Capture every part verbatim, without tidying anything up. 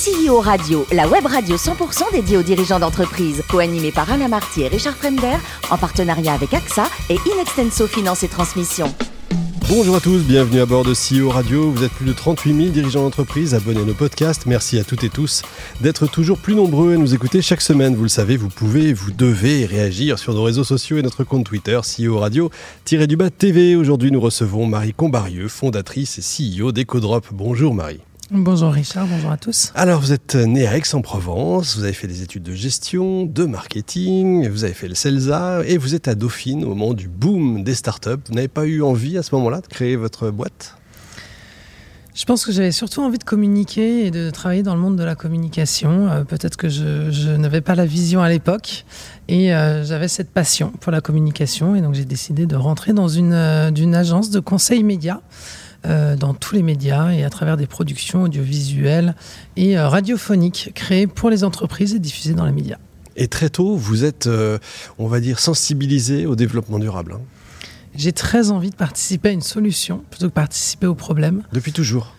C E O Radio, la web radio cent pour cent dédiée aux dirigeants d'entreprise, co-animée par Alain Martier et Richard Prender, en partenariat avec A X A et Inextenso Finance et Transmission. Bonjour à tous, bienvenue à bord de C E O Radio. Vous êtes plus de trente-huit mille dirigeants d'entreprise abonnés à nos podcasts. Merci à toutes et tous d'être toujours plus nombreux à nous écouter chaque semaine. Vous le savez, vous pouvez, vous devez réagir sur nos réseaux sociaux et notre compte Twitter C E O Radio-du-bas T V. Aujourd'hui, nous recevons Marie Combarieu, fondatrice et C E O d'EcoDrop. Bonjour Marie. Bonjour Richard, bonjour à tous. Alors vous êtes né à Aix-en-Provence, vous avez fait des études de gestion, de marketing, vous avez fait le CELSA et vous êtes à Dauphine au moment du boom des startups. Vous n'avez pas eu envie à ce moment-là de créer votre boîte ? Je pense que j'avais surtout envie de communiquer et de travailler dans le monde de la communication. Euh, peut-être que je, je n'avais pas la vision à l'époque et euh, j'avais cette passion pour la communication et donc j'ai décidé de rentrer dans une, euh, d'une agence de conseil média. Euh, dans tous les médias et à travers des productions audiovisuelles et euh, radiophoniques créées pour les entreprises et diffusées dans les médias. Et très tôt, vous êtes, euh, on va dire, sensibilisé au développement durable. Hein. J'ai très envie de participer à une solution plutôt que de participer au problème. Depuis toujours.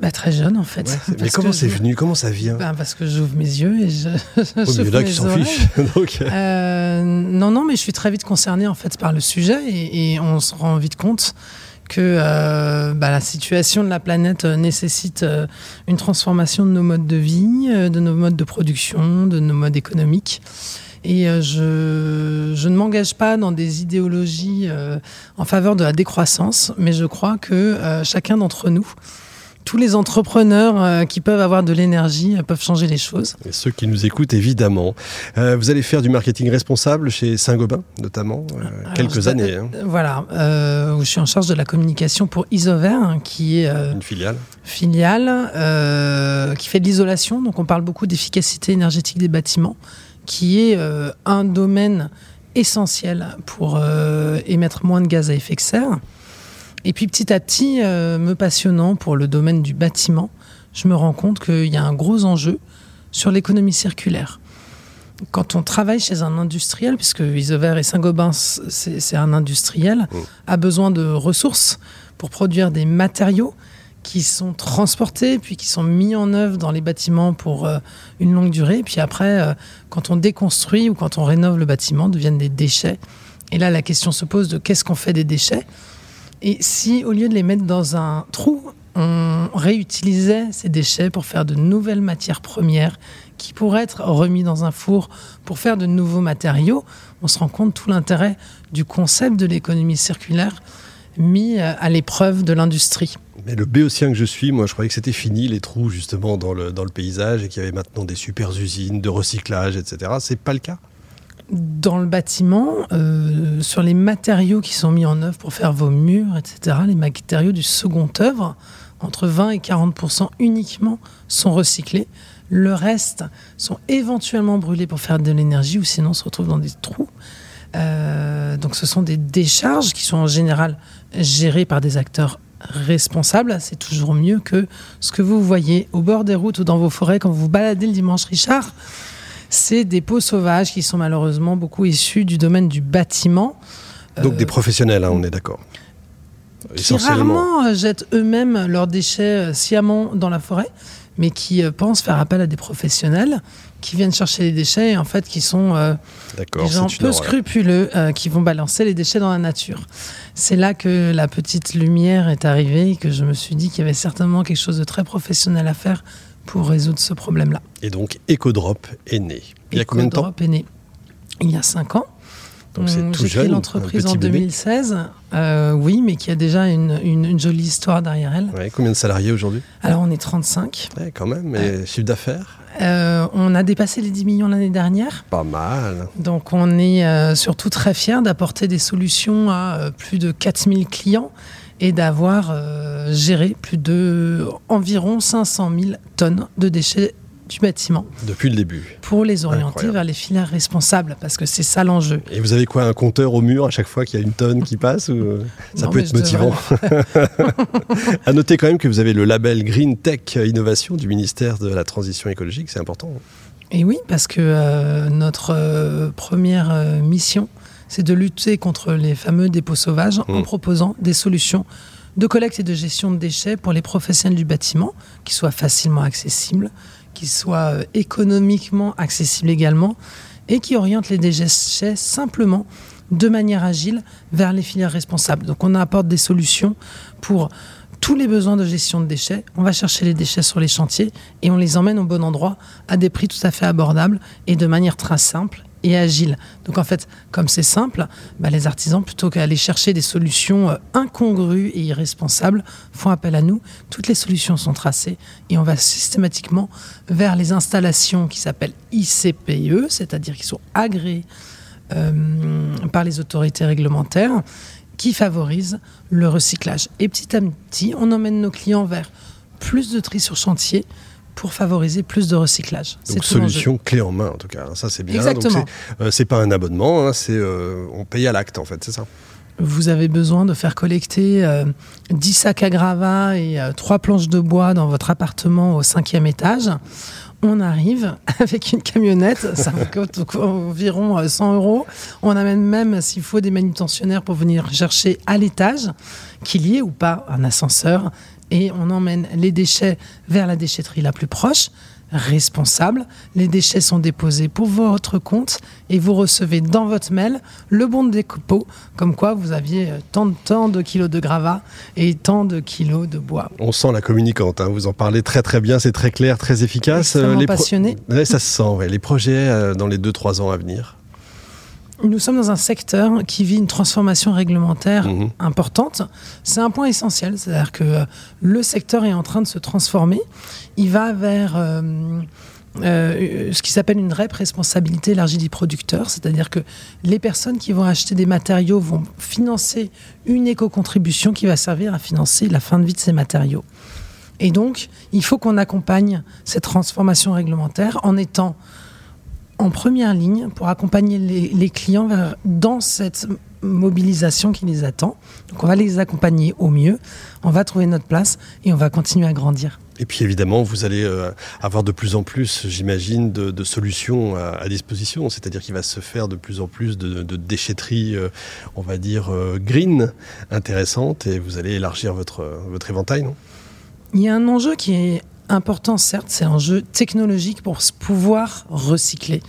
Bah, très jeune en fait. Ouais, mais comment c'est je... venu ? Comment ça vient ? Bah, parce que j'ouvre mes yeux et je. je oh, mais là qui s'en fiche. Donc... euh, non, non, mais je suis très vite concernée en fait par le sujet et, et on se rend vite compte que euh, bah, la situation de la planète nécessite euh, une transformation de nos modes de vie, euh, de nos modes de production, de nos modes économiques. Et euh, je, je ne m'engage pas dans des idéologies euh, en faveur de la décroissance, mais je crois que euh, chacun d'entre nous, tous les entrepreneurs euh, qui peuvent avoir de l'énergie euh, peuvent changer les choses. Et ceux qui nous écoutent, évidemment. Euh, vous allez faire du marketing responsable chez Saint-Gobain, notamment, euh, Alors, quelques années. Te... Hein. Voilà, euh, où je suis en charge de la communication pour Isover, hein, qui est... Euh, Une filiale. Filiale, euh, qui fait de l'isolation. Donc, on parle beaucoup d'efficacité énergétique des bâtiments, qui est euh, un domaine essentiel pour euh, émettre moins de gaz à effet de serre. Et puis petit à petit, euh, me passionnant pour le domaine du bâtiment, je me rends compte qu'il y a un gros enjeu sur l'économie circulaire. Quand on travaille chez un industriel, puisque Isover et Saint-Gobain, c'est, c'est un industriel, oh. a besoin de ressources pour produire des matériaux qui sont transportés, puis qui sont mis en œuvre dans les bâtiments pour euh, une longue durée. Puis après, euh, quand on déconstruit ou quand on rénove le bâtiment, deviennent des déchets. Et là, la question se pose de qu'est-ce qu'on fait des déchets ? Et si, au lieu de les mettre dans un trou, on réutilisait ces déchets pour faire de nouvelles matières premières qui pourraient être remis dans un four pour faire de nouveaux matériaux, on se rend compte tout l'intérêt du concept de l'économie circulaire mis à l'épreuve de l'industrie. Mais le béotien que je suis, moi, je croyais que c'était fini, les trous, justement, dans le, dans le paysage et qu'il y avait maintenant des super usines de recyclage, et cetera. C'est pas le cas ? Dans le bâtiment, euh, sur les matériaux qui sont mis en œuvre pour faire vos murs, et cetera, les matériaux du second œuvre, entre vingt et quarante pour cent uniquement sont recyclés. Le reste sont éventuellement brûlés pour faire de l'énergie ou sinon se retrouvent dans des trous. Euh, donc ce sont des décharges qui sont en général gérées par des acteurs responsable, c'est toujours mieux que ce que vous voyez au bord des routes ou dans vos forêts quand vous vous baladez le dimanche, Richard. C'est des pots sauvages qui sont malheureusement beaucoup issus du domaine du bâtiment. Donc euh, des professionnels, hein, on est d'accord. Qui rarement jettent eux-mêmes leurs déchets sciemment dans la forêt, mais qui euh, pensent faire appel à des professionnels qui viennent chercher les déchets et en fait qui sont euh, des gens peu scrupuleux euh, qui vont balancer les déchets dans la nature. C'est là que la petite lumière est arrivée et que je me suis dit qu'il y avait certainement quelque chose de très professionnel à faire pour résoudre ce problème-là. Et donc, EcoDrop est né. Il y a combien de temps ? EcoDrop est né il y a cinq ans. Donc, c'est tout jeune. J'ai créé l'entreprise en deux mille seize, euh, oui, mais qui a déjà une, une, une jolie histoire derrière elle. Ouais, combien de salariés aujourd'hui ? Alors, on est trente-cinq. Ouais, quand même, et euh, chiffre d'affaires ? euh, On a dépassé les dix millions l'année dernière. Pas mal. Donc, on est euh, surtout très fiers d'apporter des solutions à euh, plus de quatre mille clients et d'avoir euh, géré plus de environ cinq cent mille tonnes de déchets du bâtiment. Depuis le début. Pour les orienter Incroyable. vers les filières responsables, parce que c'est ça l'enjeu. Et vous avez quoi, un compteur au mur à chaque fois qu'il y a une tonne qui passe ou... Ça non, peut être motivant. À noter quand même que vous avez le label Green Tech Innovation du ministère de la Transition écologique, c'est important. Et oui, parce que euh, notre euh, première euh, mission, c'est de lutter contre les fameux dépôts sauvages mmh. en proposant des solutions de collecte et de gestion de déchets pour les professionnels du bâtiment, qui soient facilement accessibles, qui soient économiquement accessibles également, et qui orientent les déchets simplement, de manière agile, vers les filières responsables. Donc on apporte des solutions pour tous les besoins de gestion de déchets. On va chercher les déchets sur les chantiers et on les emmène au bon endroit à des prix tout à fait abordables et de manière très simple et agile. Donc en fait, comme c'est simple, bah les artisans, plutôt qu'aller chercher des solutions incongrues et irresponsables, font appel à nous. Toutes les solutions sont tracées et on va systématiquement vers les installations qui s'appellent I C P E, c'est-à-dire qui sont agréées euh, par les autorités réglementaires, qui favorisent le recyclage. Et petit à petit, on emmène nos clients vers plus de tri sur chantier, pour favoriser plus de recyclage. Donc c'est solution clé en main en tout cas, ça c'est bien. Exactement. Donc c'est, euh, c'est pas un abonnement, hein, c'est, euh, on paye à l'acte en fait, c'est ça. Vous avez besoin de faire collecter euh, dix sacs à gravats et euh, trois planches de bois dans votre appartement au cinquième étage. On arrive avec une camionnette, ça coûte environ cent euros. On amène même, s'il faut, des manutentionnaires pour venir chercher à l'étage, qu'il y ait ou pas un ascenseur. Et on emmène les déchets vers la déchetterie la plus proche, responsable. Les déchets sont déposés pour votre compte et vous recevez dans votre mail le bon de dépôt, comme quoi vous aviez tant de, tant de kilos de gravats et tant de kilos de bois. On sent la communicante, hein, vous en parlez très très bien, c'est très clair, très efficace. Extrêmement les pro- passionné. Ouais, ça se sent, ouais. Les projets euh, dans les deux à trois ans à venir. Nous sommes dans un secteur qui vit une transformation réglementaire mmh. importante. C'est un point essentiel, c'est-à-dire que le secteur est en train de se transformer. Il va vers euh, euh, ce qui s'appelle une R E P, responsabilité élargie des producteurs, c'est-à-dire que les personnes qui vont acheter des matériaux vont financer une éco-contribution qui va servir à financer la fin de vie de ces matériaux. Et donc, il faut qu'on accompagne cette transformation réglementaire en étant en première ligne pour accompagner les, les clients vers, dans cette mobilisation qui les attend. Donc on va les accompagner au mieux, on va trouver notre place et on va continuer à grandir. Et puis évidemment, vous allez euh, avoir de plus en plus, j'imagine, de, de solutions à, à disposition. C'est-à-dire qu'il va se faire de plus en plus de, de déchetteries, euh, on va dire, euh, green, intéressantes. Et vous allez élargir votre, euh, votre éventail, non ? Il y a un enjeu qui est important, certes, c'est l'enjeu technologique pour pouvoir recycler.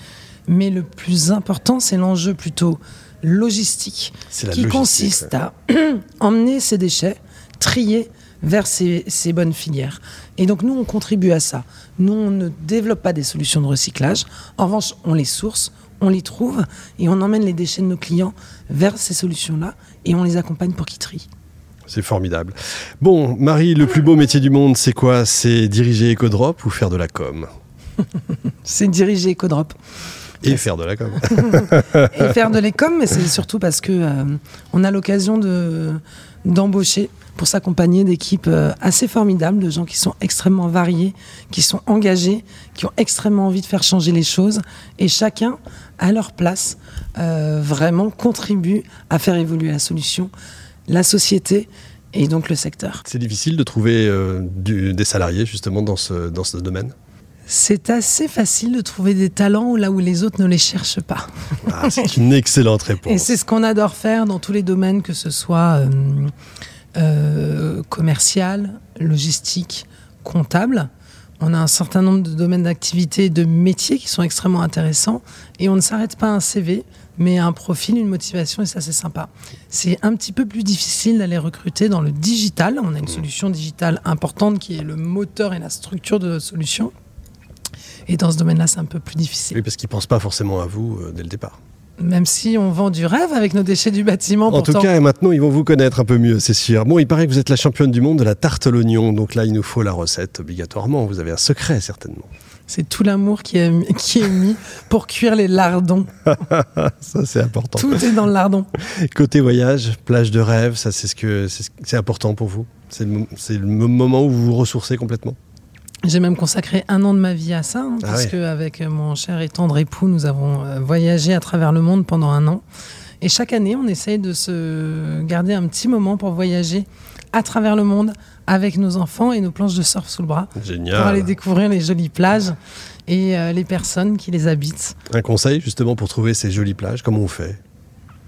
Mais le plus important, c'est l'enjeu plutôt logistique, qui logistique, consiste ouais. à emmener ces déchets, trier vers ces, ces bonnes filières. Et donc, nous, on contribue à ça. Nous, on ne développe pas des solutions de recyclage. En revanche, on les source, on les trouve et on emmène les déchets de nos clients vers ces solutions-là et on les accompagne pour qu'ils trient. C'est formidable. Bon, Marie, le plus beau métier du monde, c'est quoi ? C'est diriger EcoDrop ou faire de la com ? C'est diriger EcoDrop. Et yes. faire de la com. Et faire de l'Ecom, mais c'est surtout parce que euh, on a l'occasion de, d'embaucher pour s'accompagner d'équipes euh, assez formidables, de gens qui sont extrêmement variés, qui sont engagés, qui ont extrêmement envie de faire changer les choses. Et chacun, à leur place, euh, vraiment contribue à faire évoluer la solution, la société et donc le secteur. C'est difficile de trouver euh, du, des salariés justement dans ce, dans ce domaine ? C'est assez facile de trouver des talents là où les autres ne les cherchent pas. Ah, c'est une excellente réponse. Et c'est ce qu'on adore faire dans tous les domaines, que ce soit euh, euh, commercial, logistique, comptable. On a un certain nombre de domaines d'activité et de métiers qui sont extrêmement intéressants et on ne s'arrête pas à un C V, mais un profil, une motivation, et ça c'est sympa. C'est un petit peu plus difficile d'aller recruter dans le digital. On a une solution digitale importante qui est le moteur et la structure de notre solution. Et dans ce domaine-là, c'est un peu plus difficile. Oui, parce qu'ils ne pensent pas forcément à vous euh, dès le départ. Même si on vend du rêve avec nos déchets du bâtiment. En pourtant... tout cas, et maintenant, ils vont vous connaître un peu mieux, c'est sûr. Bon, il paraît que vous êtes la championne du monde de la tarte à l'oignon. Donc là, il nous faut la recette, obligatoirement. Vous avez un secret, certainement. C'est tout l'amour qui est, qui est mis pour cuire les lardons. Ça, c'est important. Tout est dans le lardon. Côté voyage, plage de rêve, ça, c'est, ce que, c'est, c'est important pour vous. C'est le, c'est le moment où vous vous ressourcez complètement. J'ai même consacré un an de ma vie à ça, hein, ah parce ouais. qu'avec mon cher et tendre époux, nous avons voyagé à travers le monde pendant un an. Et chaque année, on essaye de se garder un petit moment pour voyager à travers le monde avec nos enfants et nos planches de surf sous le bras. Génial. Pour aller découvrir les jolies plages et euh, les personnes qui les habitent. Un conseil justement pour trouver ces jolies plages, comment on fait ?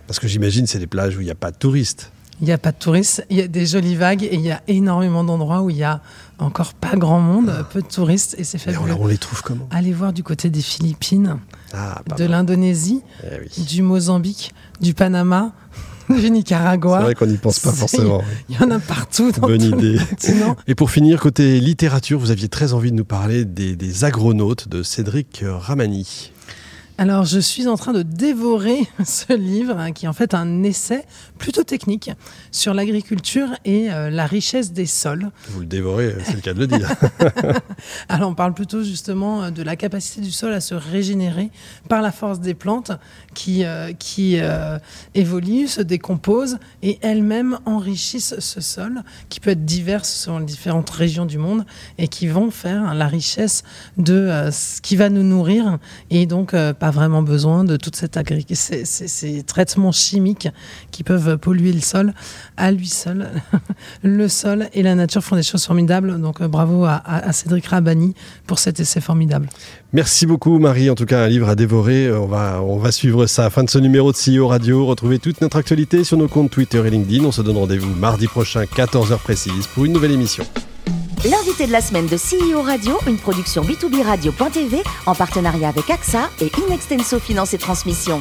Parce que j'imagine que c'est des plages où il n'y a pas de touristes. Il n'y a pas de touristes, il y a des jolies vagues et il y a énormément d'endroits où il y a encore pas grand monde, ah. peu de touristes et c'est fabuleux. On, on les trouve comment ? Allez voir du côté des Philippines, ah, de mal. l'Indonésie, eh oui. du Mozambique, du Panama, du Nicaragua. C'est vrai qu'on n'y pense pas c'est... forcément. Il y en a partout. Dans Bonne tout idée. Le et pour finir, côté littérature, vous aviez très envie de nous parler des, des Agronautes de Cédric Ramani. Alors, je suis en train de dévorer ce livre, hein, qui est en fait un essai plutôt technique sur l'agriculture et euh, la richesse des sols. Vous le dévorez, c'est le cas de le dire. Alors, on parle plutôt justement de la capacité du sol à se régénérer par la force des plantes qui, euh, qui euh, évoluent, se décomposent et elles-mêmes enrichissent ce sol qui peut être divers selon les différentes régions du monde et qui vont faire la richesse de euh, ce qui va nous nourrir et donc euh, pas vraiment besoin de toute cette agri- ces, ces, ces traitements chimiques qui peuvent polluer le sol. À lui seul, le sol et la nature font des choses formidables. Donc bravo à, à Cédric Rabani pour cet essai formidable. Merci beaucoup Marie, en tout cas un livre à dévorer. On va, on va suivre ça. Fin de ce numéro de C E O Radio. Retrouvez toute notre actualité sur nos comptes Twitter et LinkedIn. On se donne rendez-vous mardi prochain, quatorze heures précises, pour une nouvelle émission. L'invité de la semaine de C E O Radio, une production b deux b radio point t v en partenariat avec A X A et Inextenso Finance et Transmission.